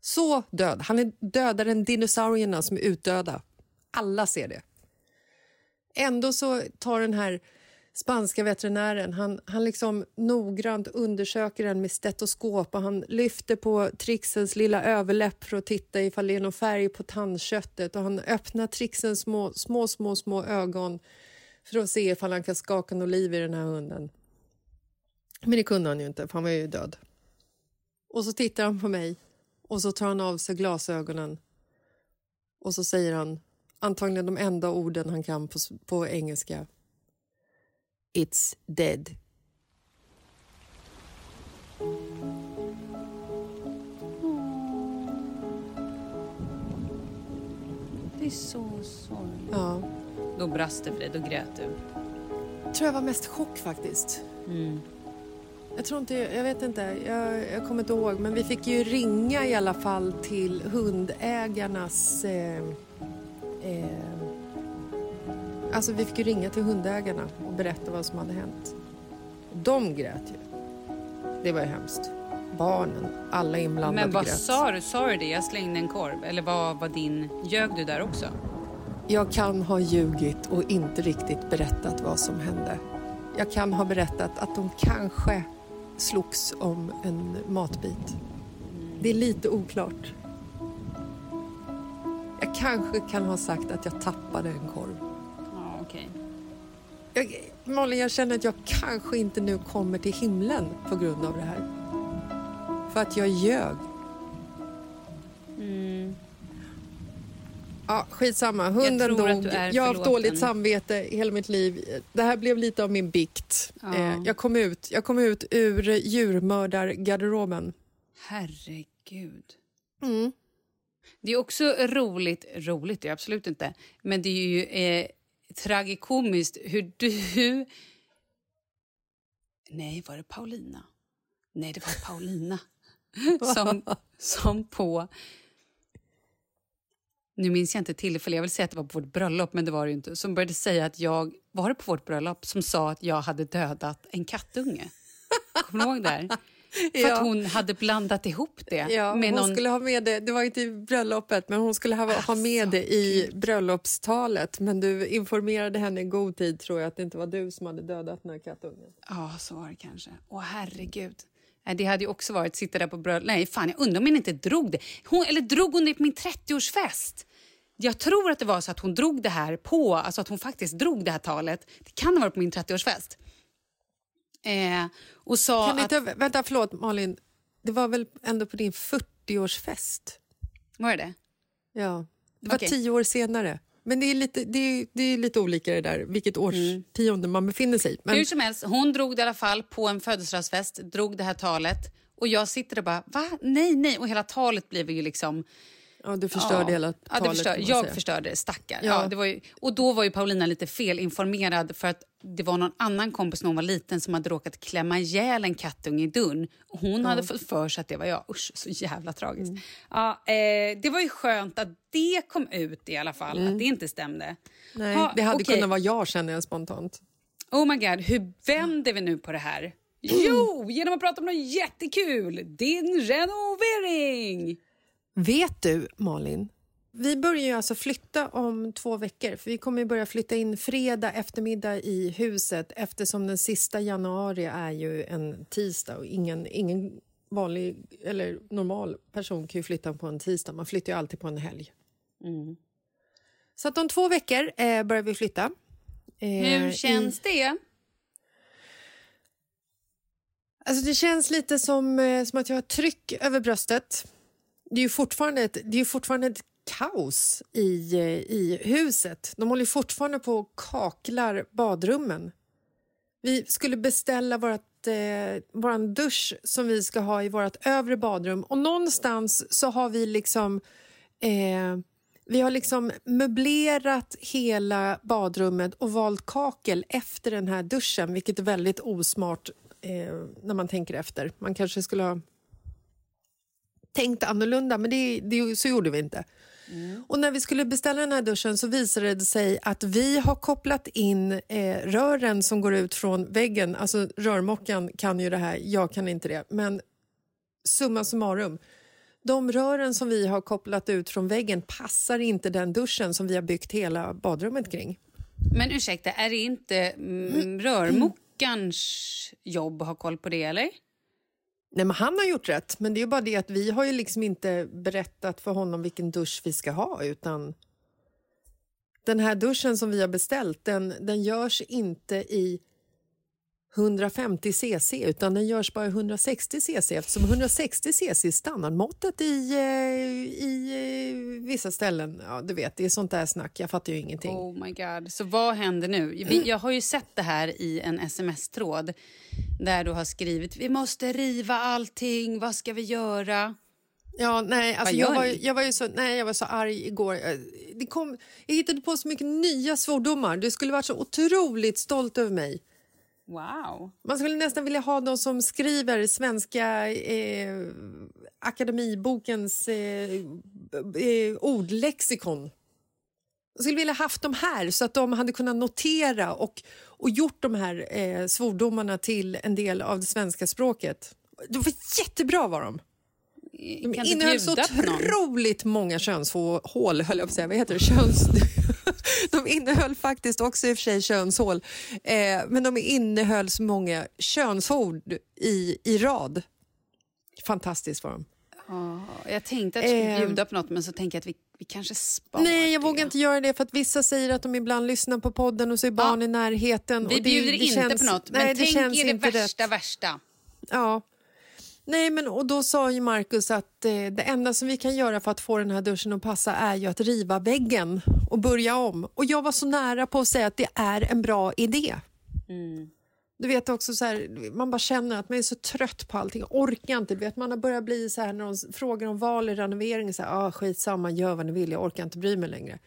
Så död. Han är dödare än dinosaurierna som är utdöda. Alla ser det. Ändå så tar den här spanska veterinären, han, han liksom noggrant undersöker den med stetoskop och han lyfter på trixens lilla överläpp för att titta ifall det är någon färg på tandköttet och han öppnar trixens små, små, små, små ögon för att se ifall han kan skaka något liv i den här hunden. Men det kunde han ju inte, för han var ju död. Och så tittar han på mig och så tar han av sig glasögonen och så säger han antagligen de enda orden han kan på, på engelska. It's dead. Det är så sorgligt. Ja. Då brast det för dig, då grät du. Jag tror jag var mest chock faktiskt. Mm. Jag tror inte, jag vet inte, jag, jag kommer inte ihåg. Men vi fick ju ringa i alla fall till hundägarnas... Eh, eh, Alltså vi fick ju ringa till hundägarna och berätta vad som hade hänt. De grät ju. Det var ju hemskt. Barnen, alla inblandade grät. Men vad grät. sa du? Sa du det? Jag slängde en korv. Eller vad var din... Ljög du där också? Jag kan ha ljugit och inte riktigt berättat vad som hände. Jag kan ha berättat att de kanske slogs om en matbit. Det är lite oklart. Jag kanske kan ha sagt att jag tappade en korv. Jag, Malin, jag känner att jag kanske inte nu kommer till himlen på grund av det här. För att jag ljög. Mm. Ja, skitsamma. Hunden dog. Jag har haft dåligt samvete hela mitt liv. Det här blev lite av min bikt. Ja. Eh, jag kom ut, jag kom ut ur djurmördargarderoben. Herregud. Mm. Det är också roligt. Roligt är absolut inte. Men det är ju... Eh, tragikomiskt hur du... Nej, var det Paulina? Nej, det var Paulina. som, som på... Nu minns jag inte tillfället. Jag vill säga att det var på vårt bröllop, men det var det ju inte. Som började säga att jag... Var det på vårt bröllop som sa att jag hade dödat en kattunge? Kommer du ihåg det här? För ja. att hon hade blandat ihop det. Ja, med hon någon... skulle ha med det, det var inte i bröllopet, men hon skulle ha, alltså, ha med det i bröllopstalet. Men du informerade henne i god tid, tror jag, att det inte var du som hade dödat den här kattungen. Ja, så var det kanske. Åh, herregud. Det hade ju också varit, sitta där på bröllop. Nej, fan, jag undrar om hon inte drog det. Hon, eller drog hon det på min trettioårsfest? Jag tror att det var så att hon drog det här på, alltså att hon faktiskt drog det här talet. Det kan ha varit på min trettioårsfest. Eh, och sa kan att... Inte, vänta, förlåt Malin. Det var väl ändå på din fyrtioårsfest? Var det? Ja. Det var okay. tio år senare. Men det är lite, det är, det är lite olika det där, vilket årstionde mm. man befinner sig i. Men... Hur som helst, hon drog det i alla fall på en födelsedagsfest, drog det här talet. Och jag sitter och bara, va? Nej, nej. Och hela talet blev ju liksom... Ja, du förstörde ja. hela talet. Ja, det förstör, jag säga. förstörde det, stackar. Ja. Ja, det var ju, och då var ju Paulina lite felinformerad för att det var någon annan kompis när hon var liten som hade råkat klämma ihjäl en kattunge i dun. Och hon ja. hade fått för sig att det var jag. Usch, så jävla tragiskt. Mm. Ja, eh, det var ju skönt att det kom ut i alla fall, mm. att det inte stämde. Nej, ha, det hade okay. kunnat vara jag, känner jag spontant. Oh my god, hur vänder vi nu på det här? Jo, genom att prata om något jättekul. Din renovering! Vet du, Malin, vi börjar ju alltså flytta om två veckor. För vi kommer ju börja flytta in fredag eftermiddag i huset. Eftersom den sista januari är ju en tisdag. Och ingen, ingen vanlig eller normal person kan ju flytta på en tisdag. Man flyttar ju alltid på en helg. Mm. Så att om två veckor eh, börjar vi flytta. Eh, Hur känns i... det? Alltså det känns lite som, som att jag har tryck över bröstet. Det är ju fortfarande ett, det är fortfarande ett kaos i, i huset. De håller fortfarande på och kaklar badrummen. Vi skulle beställa vårt, eh, våran dusch som vi ska ha i vårt övre badrum. Och någonstans så har vi liksom... Eh, vi har liksom möblerat hela badrummet och valt kakel efter den här duschen. Vilket är väldigt osmart eh, när man tänker efter. Man kanske skulle ha... tänkt annorlunda, men det, det, så gjorde vi inte. Mm. Och när vi skulle beställa den här duschen så visade det sig att vi har kopplat in eh, rören som går ut från väggen. Alltså rörmockan kan ju det här, jag kan inte det. Men summa summarum, de rören som vi har kopplat ut från väggen passar inte den duschen som vi har byggt hela badrummet kring. Men ursäkta, är det inte mm, rörmockans jobb att ha koll på det, eller? Nej, men han har gjort rätt. Men det är ju bara det att vi har ju liksom inte berättat för honom vilken dusch vi ska ha. Utan den här duschen som vi har beställt, den, den görs inte i hundrafemtio cc utan den görs bara i hundrasextio cc. Eftersom hundrasextio cc är standardmåttet i, i vissa ställen. Ja, du vet, det är sånt där snack. Jag fattar ju ingenting. Oh my god. Så vad händer nu? Jag har ju sett det här i en sms-tråd där du har skrivit, vi måste riva allting. Vad ska vi göra? Ja, nej, alltså jag var, jag var ju så, nej, jag var så arg igår. Det kom, jag hittade på så mycket nya svordomar. Du skulle varit så otroligt stolt över mig. Wow. Man skulle nästan vilja ha de som skriver svenska eh, akademibokens eh, eh, ordlexikon. Jag skulle vilja haft dem här så att de hade kunnat notera och, och gjort de här eh, svordomarna till en del av det svenska språket. De var jättebra var de. De innehöll så otroligt många könshål, höll jag på att säga. Vad heter det? Köns... De innehöll faktiskt också i och för sig könshål. Eh, men de innehöll så många könsord i, i rad. Fantastiskt var de. Oh, jag tänkte att jag skulle bjuda på något, men så tänker jag att vi, vi kanske sparar. Nej, jag det. vågar inte göra det för att vissa säger att de ibland lyssnar på podden och så är barn ja. i närheten. Vi och det, bjuder det inte känns, på något, men nej, tänk er det värsta, rätt. värsta. Ja. Nej, men och då sa ju Markus att eh, det enda som vi kan göra för att få den här duschen att passa är ju att riva väggen och börja om. Och jag var så nära på att säga att det är en bra idé. Mm. Du vet också så här, man bara känner att man är så trött på allting. Orkar inte, du vet, man har börjat bli så här när de frågar om val i renovering. Så här, ah, skitsamma, gör vad ni vill, jag orkar inte bry mig längre.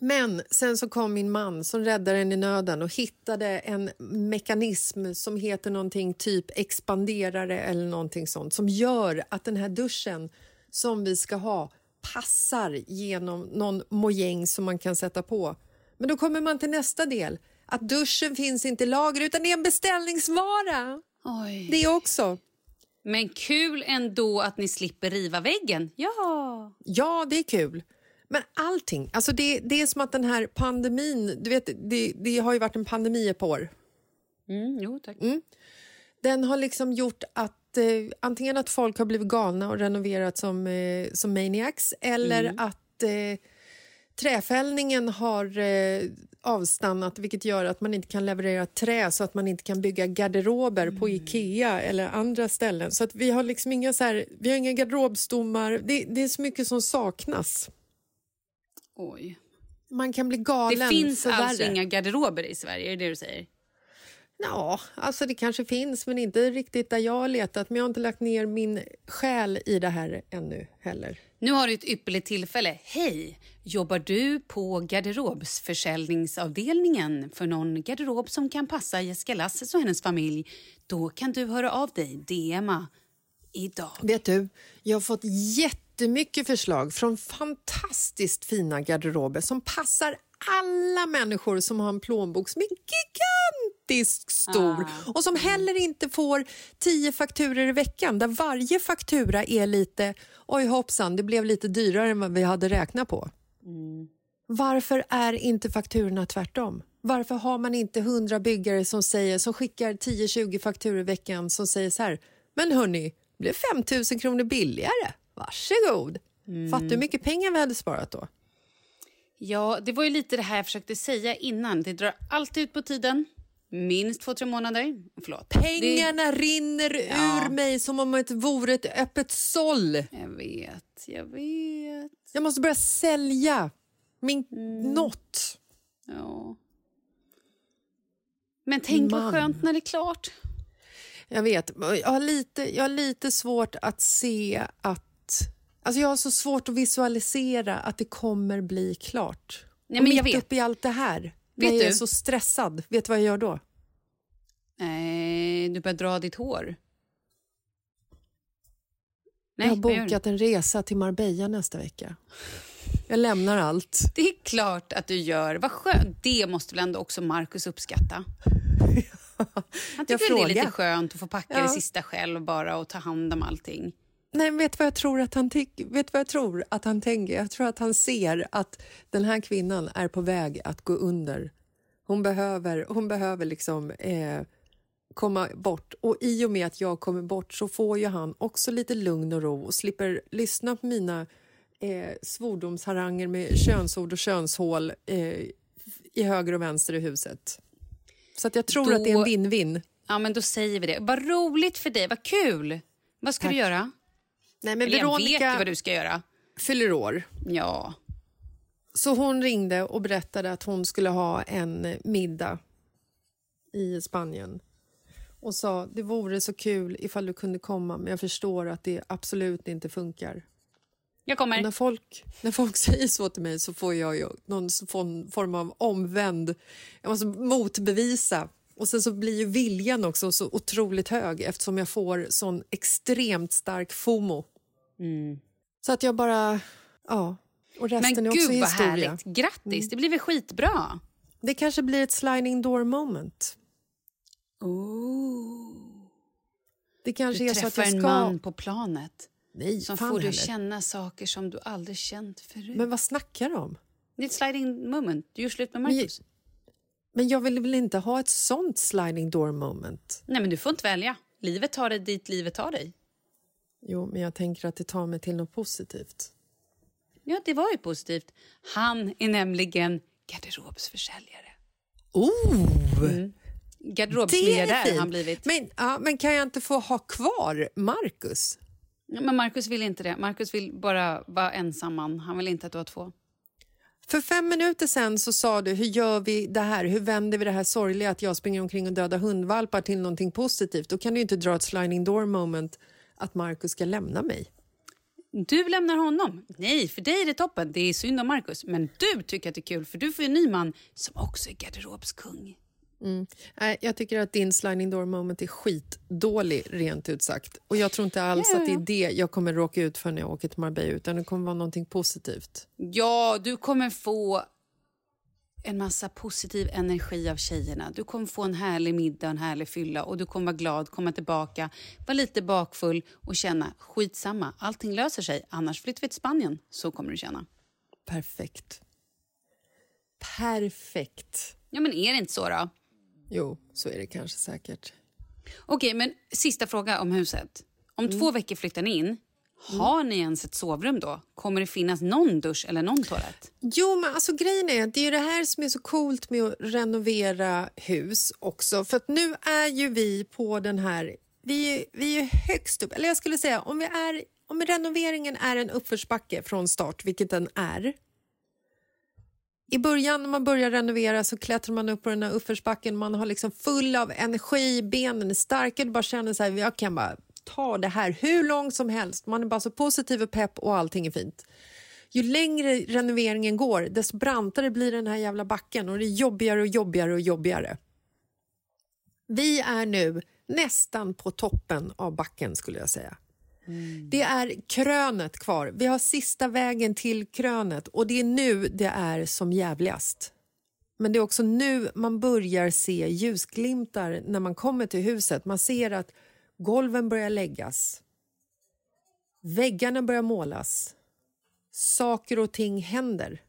Men sen så kom min man som räddade en i nöden och hittade en mekanism som heter någonting typ expanderare eller någonting sånt. Som gör att den här duschen som vi ska ha passar genom någon mojäng som man kan sätta på. Men då kommer man till nästa del. Att duschen finns inte i lager utan det är en beställningsvara. Oj. Det också. Men kul ändå att ni slipper riva väggen. Ja, ja det är kul. Men allting, alltså det, det är som att den här pandemin, du vet, det, det har ju varit en pandemi ett par år. Mm, jo, tack. Mm. Den har liksom gjort att, eh, antingen att folk har blivit galna och renoverat som, eh, som maniacs. Eller mm. att eh, träfällningen har eh, avstannat, vilket gör att man inte kan leverera trä så att man inte kan bygga garderober mm. på IKEA eller andra ställen. Så att vi har liksom inga, så här, vi har inga garderobstommar, det, det är så mycket som saknas. Oj. Man kan bli galen. Det finns alltså inga garderober i Sverige, är det du säger? Ja, alltså det kanske finns, men inte riktigt där jag har letat. Men jag har inte lagt ner min själ i det här ännu heller. Nu har du ett ypperligt tillfälle. Hej, jobbar du på garderobsförsäljningsavdelningen för någon garderob som kan passa Jessica Lasses och hennes familj? Då kan du höra av dig, D M A, idag. Vet du, jag har fått jättemycket förslag från fantastiskt fina garderober som passar alla människor som har en plånbok som är gigantisk stor ah. och som heller inte får tio fakturor i veckan, där varje faktura är lite, oj hoppsan, det blev lite dyrare än vad vi hade räknat på. Mm. Varför är inte fakturorna tvärtom? Varför har man inte hundra byggare som säger, som skickar tio till tjugo fakturor i veckan som säger så här, men hörni, det blev fem tusen kronor billigare, varsågod. Mm. Fattar hur mycket pengar vi hade sparat då? Ja, det var ju lite det här jag försökte säga innan. Det drar alltid ut på tiden. Minst två, tre månader. Förlåt. Pengarna det... rinner ja. ur mig som om det vore ett öppet såll. Jag vet, jag vet. Jag måste börja sälja min mm. något. Ja. Men tänk Man. vad skönt när det är klart. Jag vet. Jag har lite, jag har lite svårt att se att... Alltså jag har så svårt att visualisera att det kommer bli klart. Nej, men och mitt jag vet. uppe i allt det här. Vet när jag du? är så stressad. Vet du vad jag gör då? Nej, du börjar dra ditt hår. Nej, jag har bokat en resa till Marbella nästa vecka. Jag lämnar allt. Det är klart att du gör. Vad skönt. Det måste väl ändå också Markus uppskatta. Han tycker att det är lite skönt att få packa ja. det sista själv bara och ta hand om allting. Nej, vet vad jag tror att han tycker? Vet vad jag tror att han tänker? Jag tror att han ser att den här kvinnan är på väg att gå under. Hon behöver, hon behöver liksom eh, komma bort. Och i och med att jag kommer bort så får ju han också lite lugn och ro och slipper lyssna på mina eh, svordomsharanger med könsord och könshål eh, i höger och vänster i huset. Så att jag tror då, att det är en win-win. Ja, men då säger vi det. Vad roligt för dig, vad kul! Vad ska Tack. du göra? Nej, men Veronica vet vad du ska göra. Fyller år. Ja. Så hon ringde och berättade att hon skulle ha en middag i Spanien. Och sa, det vore så kul ifall du kunde komma, men jag förstår att det absolut inte funkar. Jag kommer. Och när folk, när folk säger så till mig så får jag ju någon form av omvänd, jag måste motbevisa. Och sen så blir ju viljan också så otroligt hög eftersom jag får sån extremt stark FOMO. Mm. Så att jag bara, ja. Och resten Men är gud också vad historia. Härligt, grattis, mm. det blir väl skitbra. Det kanske blir ett sliding door moment. Oh. Det kanske du är så att jag ska... en man på planet. Nej, som får heller. Du känna saker som du aldrig känt förut. Men vad snackar du om? Det är ett sliding moment, du gör slut med Marcus. Men... Men jag vill väl inte ha ett sånt sliding door moment? Nej, men du får inte välja. Livet tar dig dit, livet tar dig. Jo, men jag tänker att det tar mig till något positivt. Ja, det var ju positivt. Han är nämligen garderobsförsäljare. Oh! Mm. Garderobsmiljardär har han blivit. Men, ja, men kan jag inte få ha kvar Marcus? Ja, men Marcus vill inte det. Marcus vill bara vara ensam man. Han vill inte att du har två. För fem minuter sen så sa du, hur gör vi det här? Hur vänder vi det här sorgliga att jag springer omkring och dödar hundvalpar till någonting positivt? Då kan du ju inte dra ett sliding door moment att Marcus ska lämna mig. Du lämnar honom. Nej, för dig är det toppen. Det är synd om Marcus. Men du tycker att det är kul, för du får en ny man som också är garderobskung. Mm. Nej, jag tycker att din sliding door moment är skitdålig, rent ut sagt. Och jag tror inte alls ja, att det är det jag kommer råka ut för när jag åker till Marbella, utan det kommer vara någonting positivt. Ja, du kommer få en massa positiv energi av tjejerna. Du kommer få en härlig middag, en härlig fylla, och du kommer vara glad, komma tillbaka, vara lite bakfull och känna, skitsamma, allting löser sig, annars flyttar vi till Spanien. Så kommer du känna. Perfekt. Perfekt. Ja, men är det inte så då? Jo, så är det kanske säkert. Okej, men sista fråga om huset. Om mm. två veckor flyttar ni in. Har ni ens ett sovrum då? Kommer det finnas någon dusch eller någon toalett? Jo, men alltså grejen är att det är det här som är så coolt med att renovera hus också. För att nu är ju vi på den här... Vi är, vi är högst upp. Eller jag skulle säga, om, vi är, om renoveringen är en uppförsbacke från start, vilket den är... i början när man börjar renovera så klättrar man upp på den här uppförsbacken. Man har liksom full av energi, benen är starka. Du bara känner så här, jag kan bara ta det här hur långt som helst. Man är bara så positiv och pepp och allting är fint. Ju längre renoveringen går, desto brantare blir den här jävla backen. Och det är jobbigare och jobbigare och jobbigare. Vi är nu nästan på toppen av backen skulle jag säga. Mm. Det är krönet kvar. Vi har sista vägen till krönet. Och det är nu det är som jävligast. Men det är också nu man börjar se ljusglimtar när man kommer till huset. Man ser att golven börjar läggas. Väggarna börjar målas. Saker och ting händer.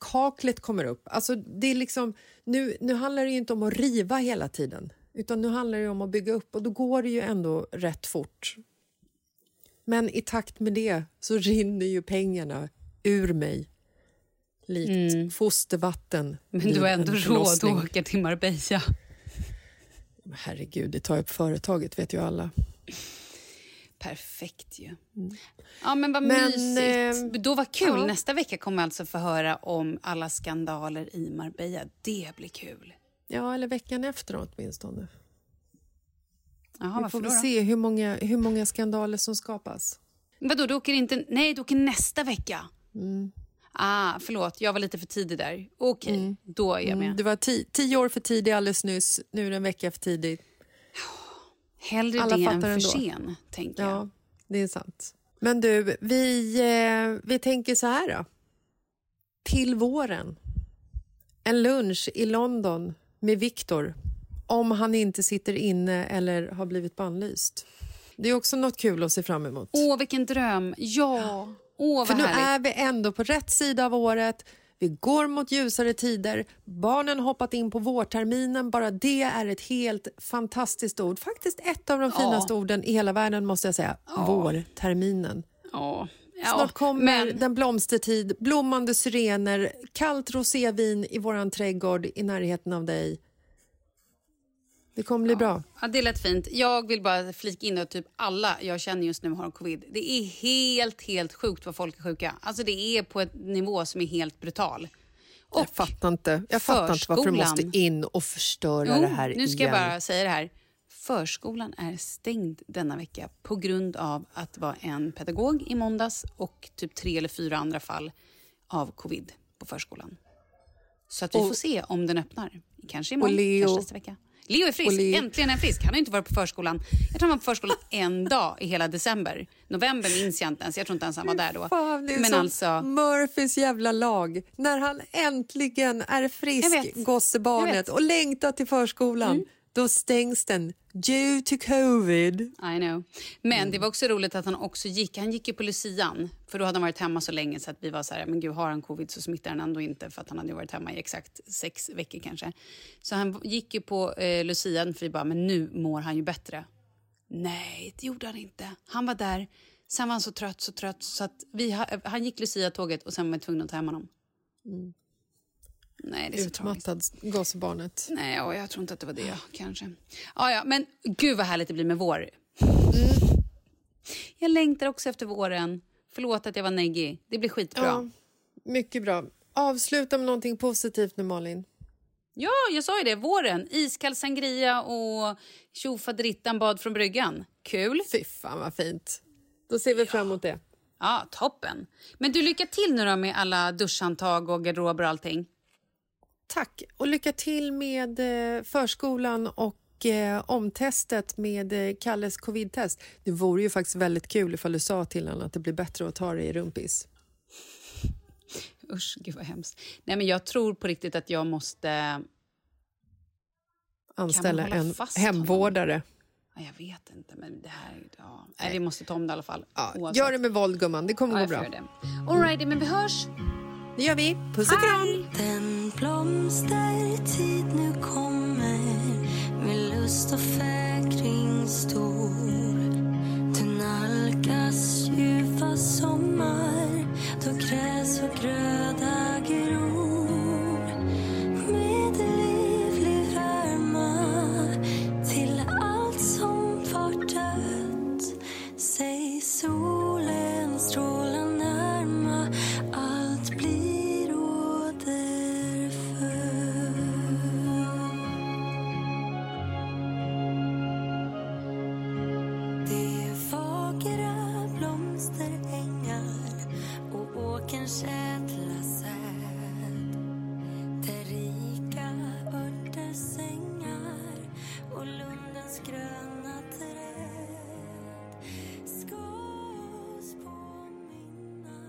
Kaklet kommer upp. Alltså det är liksom, nu, nu handlar det ju inte om att riva hela tiden. Utan nu handlar det om att bygga upp. Och då går det ju ändå rätt fort. Men i takt med det så rinner ju pengarna ur mig. Likt mm. fostervatten. Men du har ändå råd att åka till Marbella. Herregud, det tar upp företaget, vet ju alla. Perfekt ju. Mm. Ja, men vad men, mysigt. Eh, Då var kul. Ja. Nästa vecka kommer vi alltså få höra om alla skandaler i Marbella. Det blir kul. Ja, eller veckan efter åtminstone. Aha, vi får väl se hur många, hur många skandaler som skapas. Vadå, du åker inte... Nej, du åker nästa vecka. Mm. Ah, förlåt. Jag var lite för tidig där. Okej, okay, mm. då är jag med. Mm, du var ti- tio år för tidig alldeles nyss. Nu är det en vecka för tidig. Hellre alla det än för sen, tänker jag. Ja, det är sant. Men du, vi, eh, vi tänker så här då. Till våren. En lunch i London med Victor. Om han inte sitter inne eller har blivit bannlyst. Det är också något kul att se fram emot. Åh, vilken dröm. Ja, åh, vad härligt. För nu är vi ändå på rätt sida av året. Vi går mot ljusare tider. Barnen har hoppat in på vårterminen. Bara det är ett helt fantastiskt ord. Faktiskt ett av de finaste ja. orden i hela världen måste jag säga. Ja. Vårterminen. Ja. Ja, snart kommer men... den blomstertid. Blommande syrener. Kallt rosévin i våran trädgård i närheten av dig. Det kommer bli ja. bra. Ja, det lät fint. Jag vill bara flika in att typ alla jag känner just nu har covid. Det är helt, helt sjukt vad folk är sjuka. Alltså det är på en nivå som är helt brutal. Och jag fattar inte. Jag fattar inte varför du måste in och förstöra jo, det här igen. Nu ska igen. jag bara säga det här. Förskolan är stängd denna vecka på grund av att det var en pedagog i måndags och typ tre eller fyra andra fall av covid på förskolan. Så att vi och, får se om den öppnar. Kanske imorgon, Leo, kanske nästa vecka. Leo är frisk, Leo. Äntligen är frisk. Han har inte varit på förskolan. Jag tror han var på förskolan en dag i hela december. November minns jag inte ens. Jag tror inte ens han var där då. Fan, det är men alltså... Murphys jävla lag. När han äntligen är frisk, gossebarnet, och längtar till förskolan, mm. då stängs den. Due to covid. I know. Men mm. det var också roligt att han också gick. Han gick ju på Lucian. För då hade han varit hemma så länge så att vi var så här, men gud, har han covid så smittar han ändå inte. För att han hade varit hemma i exakt sex veckor kanske. Så han gick ju på eh, Lucian för vi bara, men nu mår han ju bättre. Nej, det gjorde han inte. Han var där. Sen var han så trött, så trött. Så att vi ha, han gick Lucia-tåget och sen var vi tvungna att ta hem honom. Mm. Nej, det är utmattad gasbarnet. Nej, jag tror inte att det var det, kanske. Ja, ja, men gud vad härligt det blir med vår. Mm. Jag längtar också efter våren. Förlåt att jag var neggig. Det blir skitbra. Ja, mycket bra. Avsluta med någonting positivt nu, Malin. Ja, jag sa ju det. Våren. Iskall sangria och tjofaderittan bad från bryggan. Kul. Fy fan vad fint. Då ser vi ja. fram emot det. Ja, toppen. Men du, lycka till nu då med alla duschhandtag och garderober och allting. Tack och lycka till med förskolan och eh, omtestet med eh, Kalles covid-test. Det vore ju faktiskt väldigt kul ifall du sa till honom att det blir bättre att ta dig i rumpis. Usch, gud vad hemskt. Nej, men jag tror på riktigt att jag måste... Anställa en hemvårdare. Ja, jag vet inte, men det här... Ja. Nej, vi måste ta om det i alla fall. Ja, gör det med våld, gumman. Det kommer ja, gå bra. All right, men vi hörs. Det gör vi. Puss och kram. Den blomstertid nu kommer med lust och fäkring stor. Du nalkas ljuva sommar då gräs och gröda gror. Med liv livrarma till allt som var dött. Säg solen strålar närma. Allt blir åter. lundens gröna träd skås på minna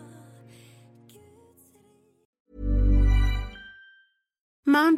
Guds rik. Mom